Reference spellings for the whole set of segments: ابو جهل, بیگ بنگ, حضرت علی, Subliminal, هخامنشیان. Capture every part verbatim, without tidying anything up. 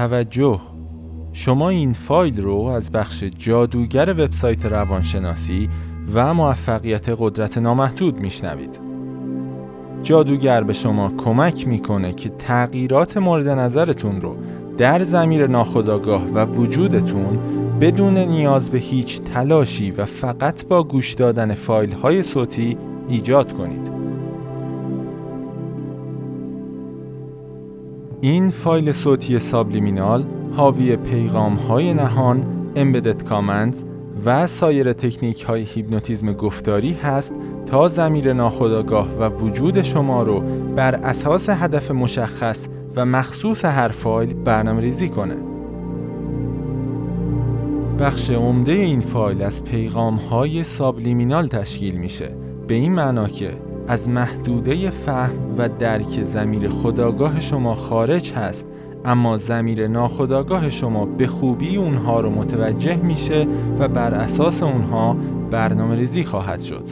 توجه شما این فایل رو از بخش جادوگر وبسایت روانشناسی و موفقیت قدرت نامحدود میشنوید. جادوگر به شما کمک میکنه که تغییرات مورد نظرتون رو در ضمیر ناخودآگاه و وجودتون بدون نیاز به هیچ تلاشی و فقط با گوش دادن فایل های صوتی ایجاد کنید. این فایل صوتی سابلیمینال حاوی پیغام های نهان، امبدد کامنز و سایر تکنیک های هیپنوتیزم گفتاری هست تا ضمیر ناخودآگاه و وجود شما رو بر اساس هدف مشخص و مخصوص هر فایل برنامه‌ریزی کنه. بخش عمده این فایل از پیغام‌های سابلیمینال تشکیل میشه، به این معنا که از محدوده فهم و درک ضمیر خودآگاه شما خارج هست، اما ضمیر ناخودآگاه شما به خوبی اونها رو متوجه میشه و بر اساس اونها برنامه‌ریزی خواهد شد.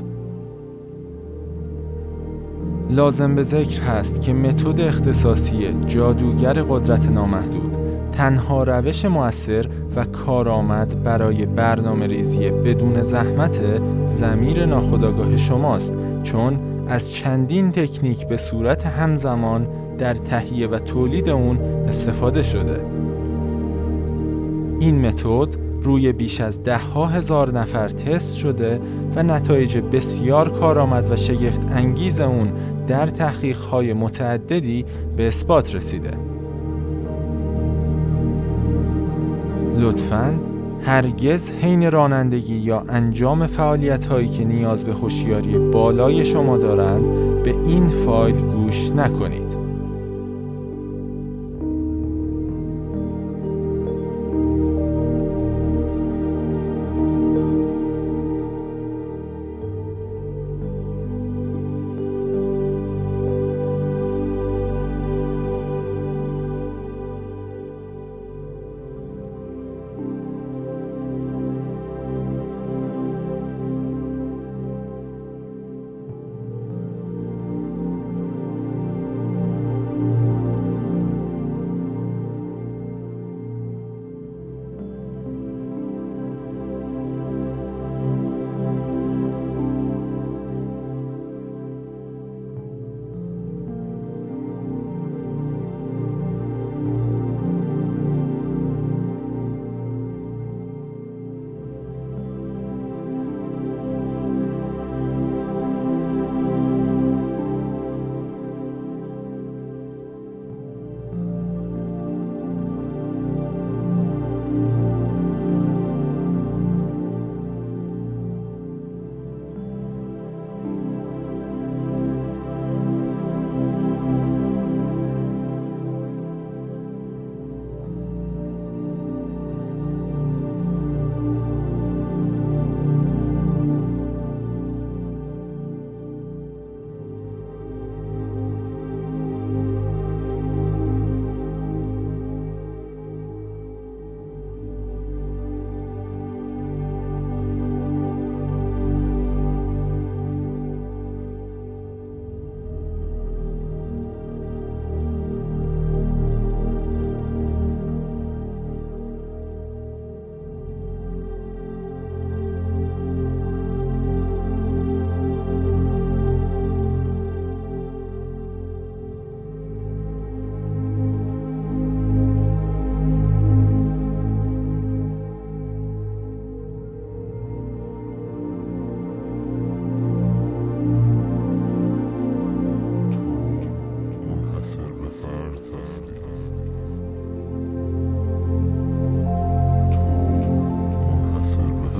لازم به ذکر هست که متد اختصاصی جادوگر قدرت نامحدود تنها روش مؤثر و کارآمد برای برنامه‌ریزی بدون زحمت ضمیر ناخودآگاه شماست، چون از چندین تکنیک به صورت همزمان در تهیه و تولید اون استفاده شده. این متد روی بیش از ده ها هزار نفر تست شده و نتایج بسیار کارآمد و شگفت انگیز اون در تحقیق‌های متعددی به اثبات رسیده. لطفاً هرگز حین رانندگی یا انجام فعالیت‌هایی که نیاز به هوشیاری بالای شما دارند به این فایل گوش نکنید.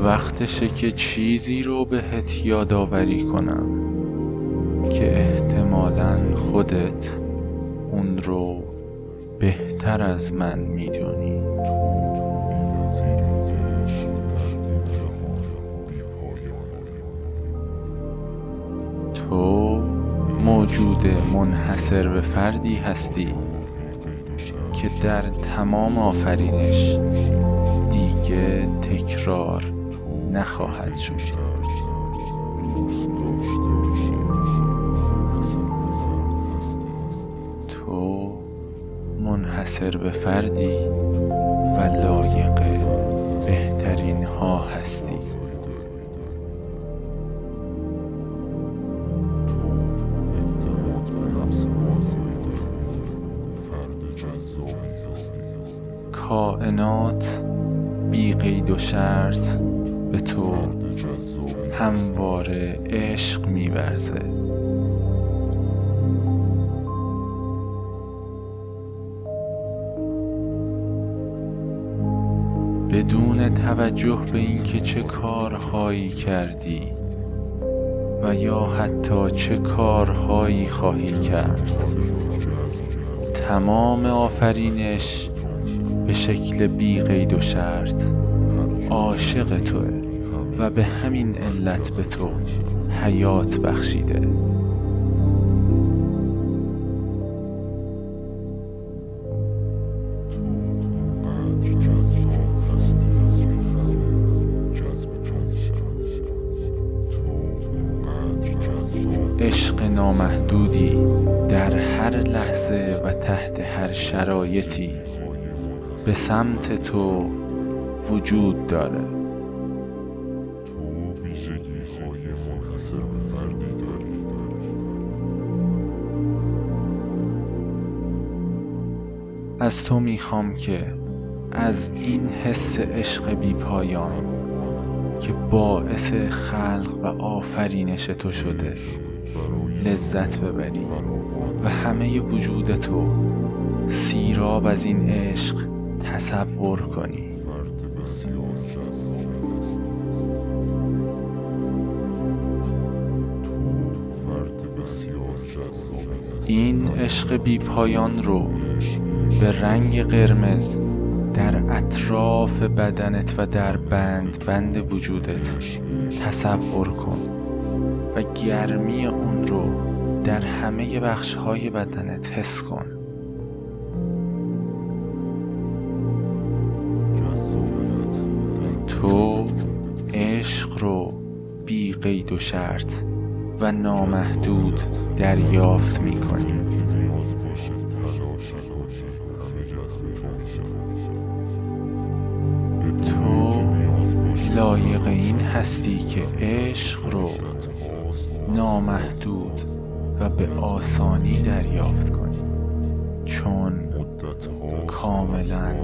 وقتشه که چیزی رو بهت یادآوری کنم که احتمالاً خودت اون رو بهتر از من میدونی. تو موجود منحصر به فردی هستی که در تمام آفرینش دیگه تکرار نخواهد شد. تو منحصر منحصر به فردی و لایق بهترین ها هستی. کائنات بی قید و شرط به تو همواره عشق می‌ورزه. بدون توجه به اینکه چه کارهایی کردی و یا حتی چه کارهایی خواهی کرد، تمام آفرینش به شکل بی قید و شرط عاشق توه و به همین علت به تو حیات بخشیده. عشق نامحدودی در هر لحظه و تحت هر شرایطی به سمت تو وجود داره. تو ویژگی‌های منحصر به فردی داری. از تو میخوام که از این حس عشق بی پایان که باعث خلق و آفرینش تو شده لذت ببری و همه وجود تو سیراب از این عشق تصور کنی. این عشق بی پایان رو به رنگ قرمز در اطراف بدنت و در بند بند وجودت تصور کن و گرمی اون رو در همه بخش‌های بدنت حس کن. تو عشق رو بی قید و شرط و نامحدود دریافت می‌کنی. تو لایق این هستی که عشق رو نامحدود و به آسانی دریافت کنی، چون کاملا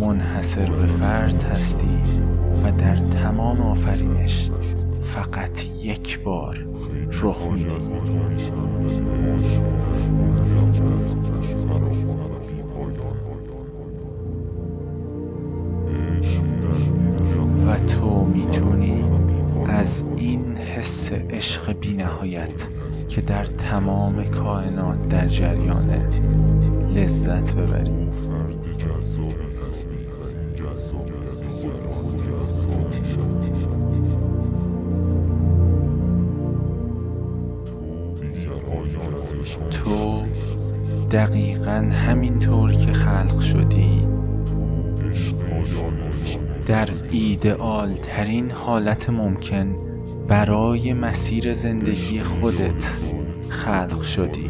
منحصر به فرد هستی و در تمام آفرینش فقط یک بار رخ میدی. و تو میتونی از این حس عشق بی نهایت که در تمام کائنات در جریانه لذت ببری. تو دقیقاً همینطور که خلق شدی در ایدئال ترین حالت ممکن برای مسیر زندگی خودت خلق شدی.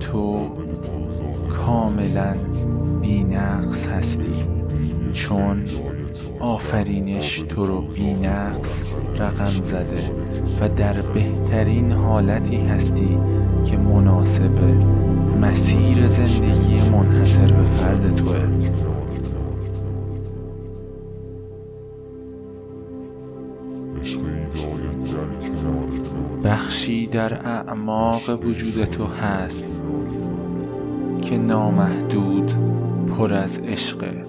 تو کاملاً بی‌نقص هستی، چون آفرینش تو رو بی نقص رقم زده و در بهترین حالتی هستی که مناسب مسیر زندگی منحصر به فرد توه. بخشی در اعماق وجود تو هست که نامحدود پر از عشقه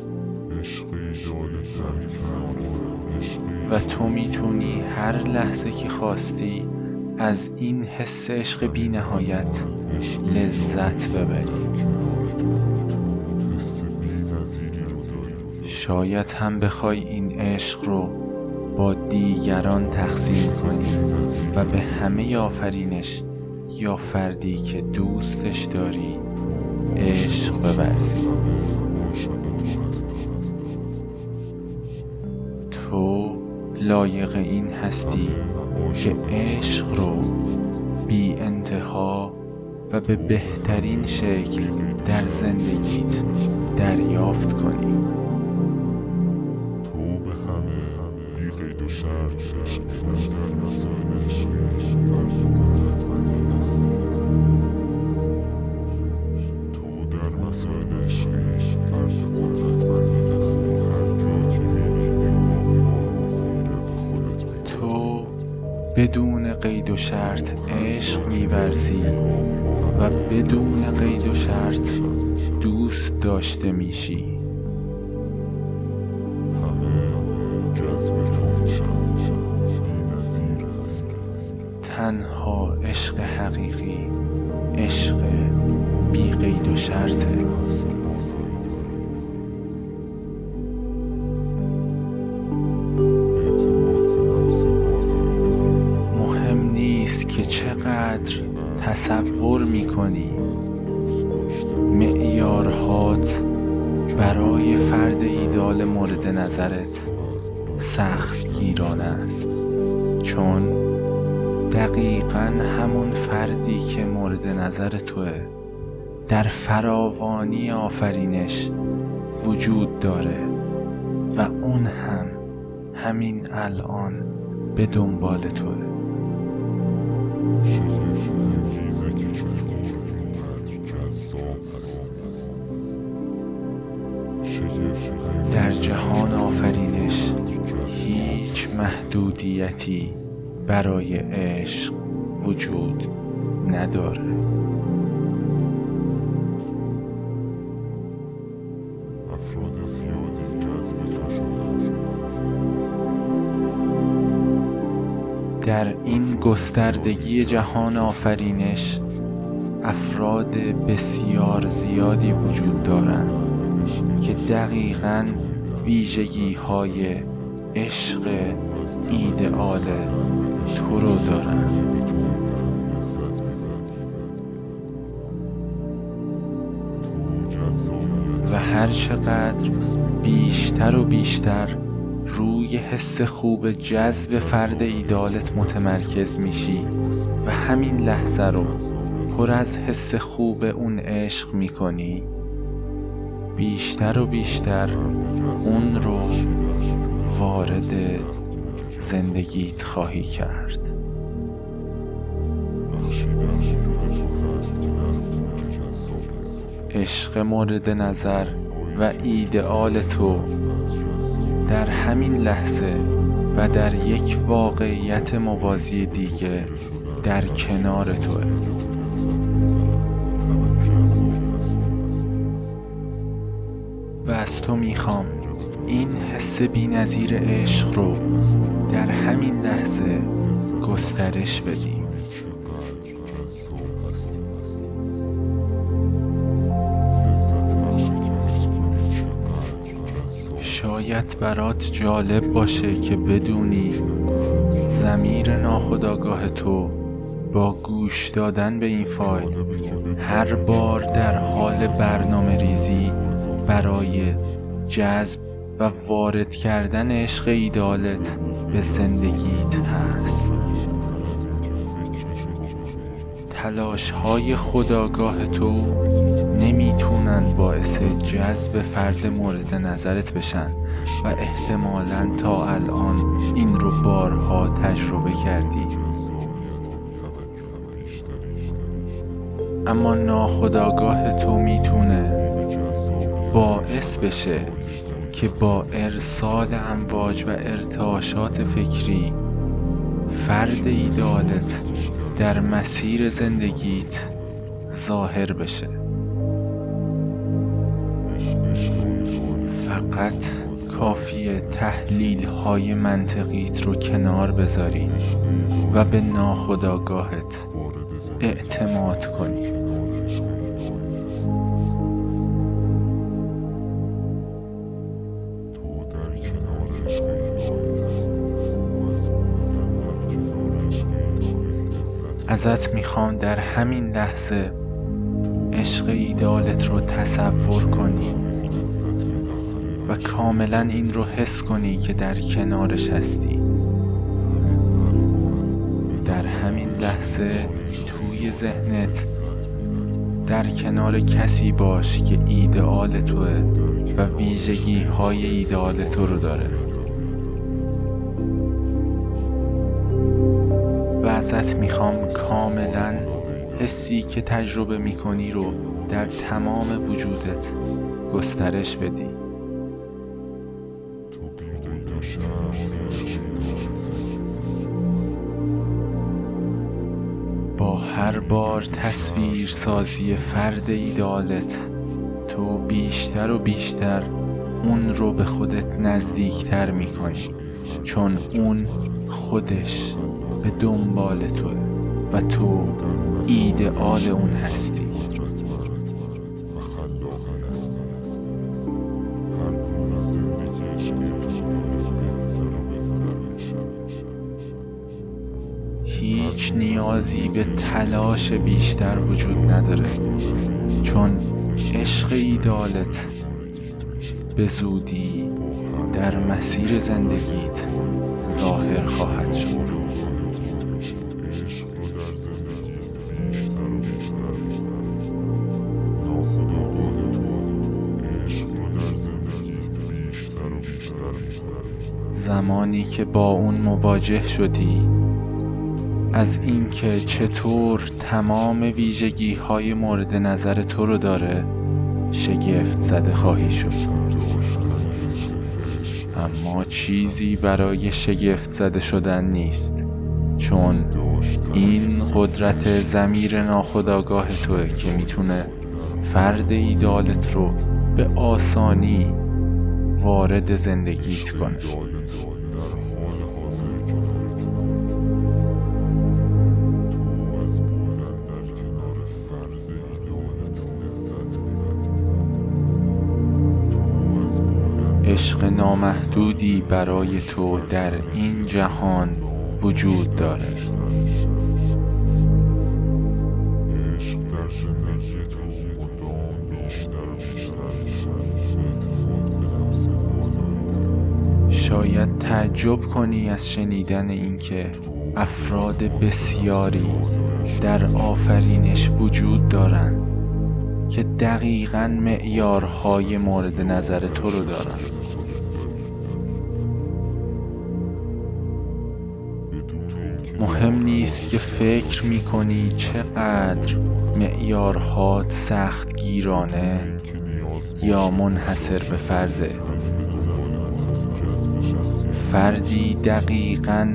و تو میتونی هر لحظه که خواستی از این حس عشق بی نهایت لذت ببری. شاید هم بخوای این عشق رو با دیگران تقسیم کنی و به همه آفرینش یا فردی که دوستش داری عشق ببری. تو لایق این هستی که عشق رو بی انتها و به بهترین شکل در زندگیت دریافت کنی. تو به همه بی قید و شرط بدون قید و شرط عشق می‌ورزی و بدون قید و شرط دوست داشته میشی. تنها عشق حقیقی عشق بی قید و شرطه. تصور میکنی معیارهات برای فرد ایدال مورد نظرت سخت گیران است، چون دقیقاً همون فردی که مورد نظر توه در فراوانی آفرینش وجود داره و اون هم همین الان به دنبال توه. در جهان آفرینش هیچ محدودیتی برای عشق وجود نداره. در این گستردگی جهان آفرینش افراد بسیار زیادی وجود دارند که دقیقاً ویژگی‌های عشق ایدئال تو رو دارند. و هر چقدر بیشتر و بیشتر روی حس خوب جذب فرد ایدالت متمرکز میشی و همین لحظه رو پر از حس خوب اون عشق میکنی، بیشتر و بیشتر اون رو وارد زندگیت خواهی کرد. عشق مورد نظر و ایدئال تو در همین لحظه و در یک واقعیت موازی دیگه در کنار توه. و از تو میخوام این حس بی‌نظیر عشق رو در همین لحظه گسترش بدی. شاید برات جالب باشه که بدونی ضمیر ناخودآگاه تو با گوش دادن به این فایل هر بار در حال برنامه ریزی برای جذب و وارد کردن عشق ایدالت به زندگیت هست. تلاش‌های خودآگاه تو نمیتونن باعث جذب فرد مورد نظرت بشن و احتمالاً تا الان این رو بارها تجربه کردی، اما ناخودآگاه تو میتونه باعث بشه که با ارسال امواج و ارتعاشات فکری فرد ایدالت در مسیر زندگیت ظاهر بشه. فقط کافیه تحلیل های منطقیت رو کنار بذاری و به ناخودآگاهت اعتماد کنی. ازت میخوام در همین لحظه عشق ایدالت رو تصور کنی و کاملا این رو حس کنی که در کنارش هستی. همین لحظه توی ذهنت در کنار کسی باش که ایدئال توه و ویژگی های ایدئال تو رو داره. و ازت میخوام کاملا حسی که تجربه میکنی رو در تمام وجودت گسترش بدی. با هر بار تصویر سازی فرد ایدالت تو بیشتر و بیشتر اون رو به خودت نزدیکتر میکنی، چون اون خودش به دنبال تو و تو ایدئال اون هستی. هیچ نیازی به تلاش بیشتر وجود نداره، چون عشق ایدالت به زودی در مسیر زندگیت ظاهر خواهد شد. زمانی که با اون مواجه شدی، از اینکه چطور تمام ویژگی های مورد نظر تو رو داره شگفت زده خواهی شد. اما چیزی برای شگفت زده شدن نیست، چون این قدرت ضمیر ناخودآگاه توه که میتونه فرد ایدالت رو به آسانی وارد زندگیت کنه. عشق نامحدودی برای تو در این جهان وجود داره. شاید تعجب کنی از شنیدن اینکه افراد بسیاری در آفرینش وجود دارند که دقیقاً معیارهای مورد نظر تو رو دارن. مهم نیست که فکر میکنی چقدر معیارهات سخت گیرانه یا منحصر به فرده. فردی دقیقاً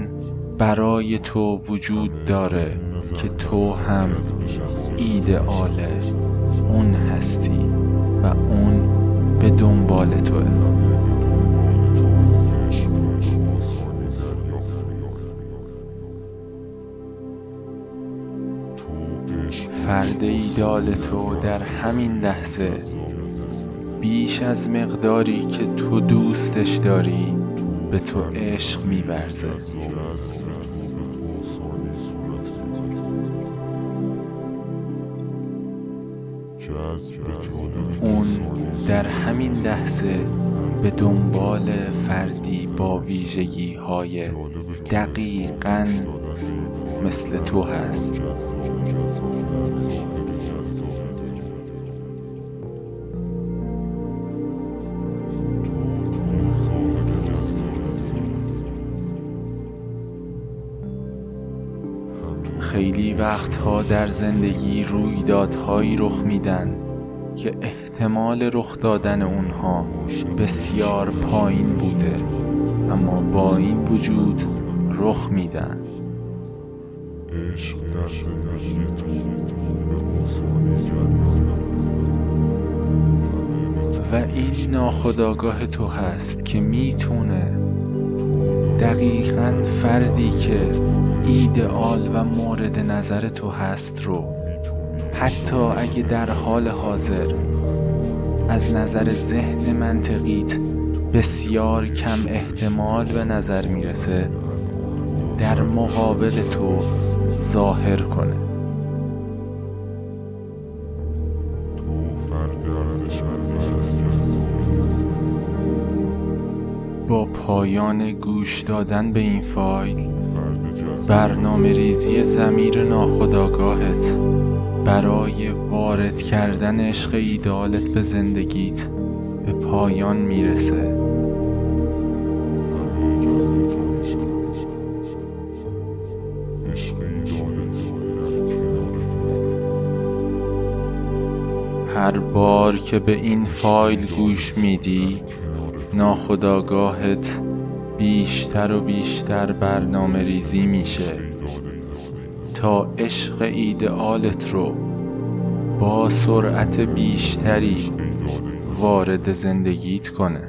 برای تو وجود داره که تو هم ایدئال اون هستی و اون به دنبال توه. فرد ایدال تو در همین لحظه بیش از مقداری که تو دوستش داری به تو عشق می‌ورزه. اون در همین لحظه به دنبال فردی با ویژگی‌های دقیقاً مثل تو هست. خیلی وقتها در زندگی رویدادهایی رخ میدن که احتمال رخ دادن اونها بسیار پایین بوده، اما با این وجود رخ میدن. و این ناخودآگاه تو هست که میتونه دقیقاً فردی که ایدئال و مورد نظر تو هست رو، حتی اگه در حال حاضر از نظر ذهن منطقیت بسیار کم احتمال به نظر میرسه، در مقابل تو ظاهر کنه. با پایان گوش دادن به این فایل برنامه ریزی ضمیر ناخودآگاهت برای وارد کردن عشق ایده‌آلت به زندگیت به پایان میرسه. هر بار که به این فایل گوش میدی ناخودآگاهت بیشتر و بیشتر برنامه ریزی میشه تا عشق ایدئالت رو با سرعت بیشتری وارد زندگیت کنه.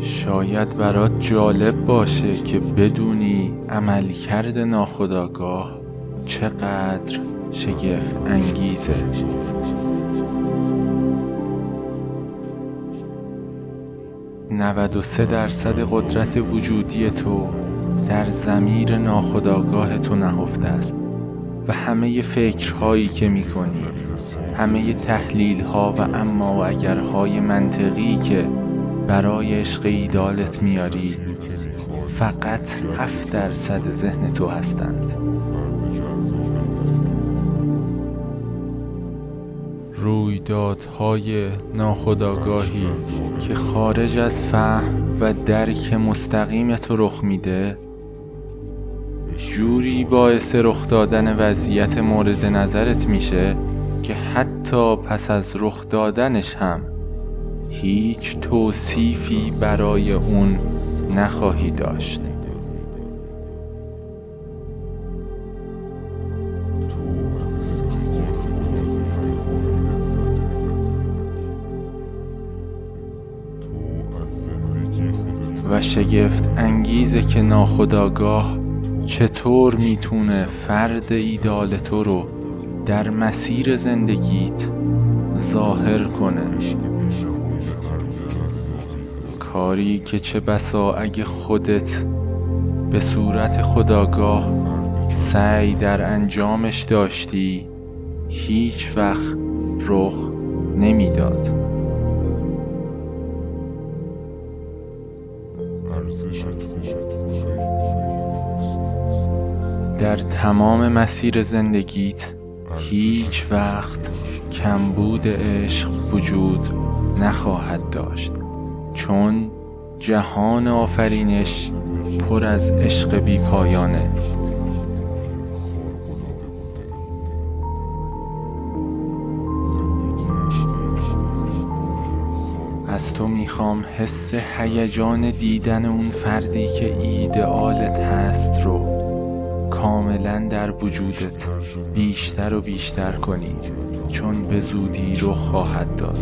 شاید برات جالب باشه که بدونی عملکرد ناخودآگاه چقدر شگفت انگیزه. نود و سه درصد قدرت وجودی تو در ضمیر ناخودآگاه تو نهفته است و همه فکرهایی که میکنی، همه تحلیلها و اما و اگرهای منطقی که برای عشق ایده‌آلت میاری فقط هفت درصد ذهن تو هستند. رویدادهای ناخودآگاهی که خارج از فهم و درک مستقیم تو رخ میده جوری باعث رخ دادن وضعیت مورد نظرت میشه که حتی پس از رخ دادنش هم هیچ توصیفی برای اون نخواهی داشت. و شگفت انگیزه که ناخودآگاه چطور میتونه فرد ایده‌آل تو رو در مسیر زندگیت ظاهر کنه. کاری که چه بسا اگه خودت به صورت خودآگاه سعی در انجامش داشتی هیچ وقت رخ نمیداد. در تمام مسیر زندگیت هیچ وقت کمبود عشق وجود نخواهد داشت، چون جهان آفرینش پر از عشق بی پایانه. از تو میخوام حس هیجان دیدن اون فردی که ایدئالت هست رو کاملا در وجودت بیشتر و بیشتر کنی، چون به زودی رو خواهد داد.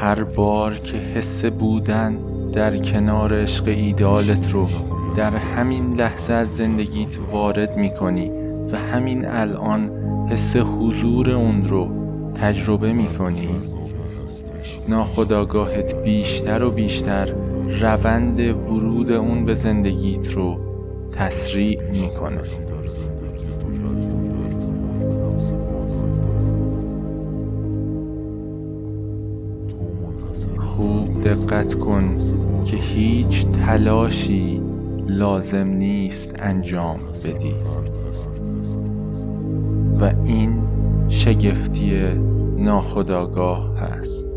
هر بار که حس بودن در کنار عشق ایده‌آلت رو در همین لحظه از زندگیت وارد می‌کنی و همین الان حس حضور اون رو تجربه می‌کنی، ناخودآگاهت بیشتر و بیشتر روند ورود اون به زندگیت رو تسریع می‌کنه. خوب دقت کن که هیچ تلاشی لازم نیست انجام بدی و این شگفتی ناخودآگاه هست.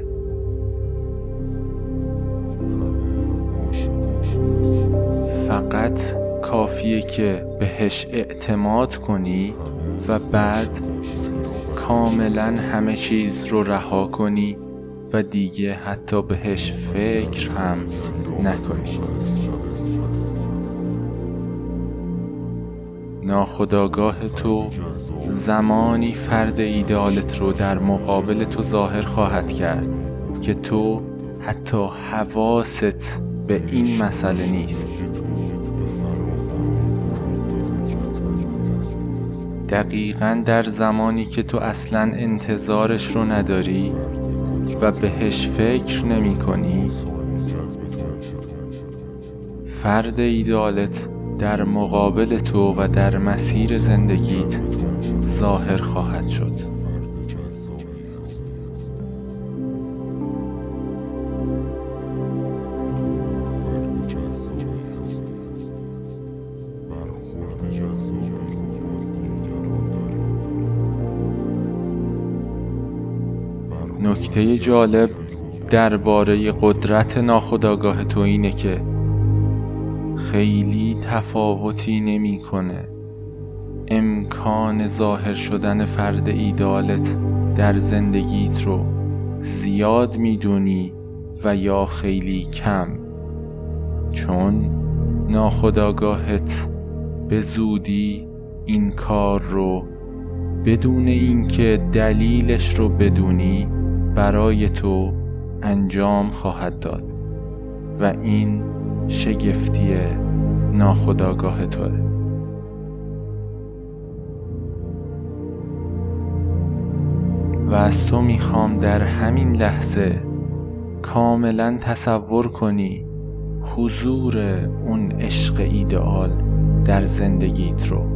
فقط کافیه که بهش اعتماد کنی و بعد کاملا همه چیز رو رها کنی و دیگه حتی بهش فکر هم نکنی. ناخودآگاه تو زمانی فرد ایده‌آلت رو در مقابل تو ظاهر خواهد کرد که تو حتی حواست به این مسئله نیست. دقیقاً در زمانی که تو اصلاً انتظارش رو نداری و بهش فکر نمی کنی، فرد ایدالت در مقابل تو و در مسیر زندگیت ظاهر خواهد شد. نکته جالب درباره قدرت ناخودآگاه تو اینه که خیلی تفاوتی نمی کنه امکان ظاهر شدن فرد ایدالت در زندگیت رو زیاد میدونی و یا خیلی کم، چون ناخودآگاهت به زودی این کار رو بدون اینکه دلیلش رو بدونی برای تو انجام خواهد داد و این شگفتی ناخودآگاه توه. و از تو میخوام در همین لحظه کاملا تصور کنی حضور اون عشق ایدئال در زندگیت رو.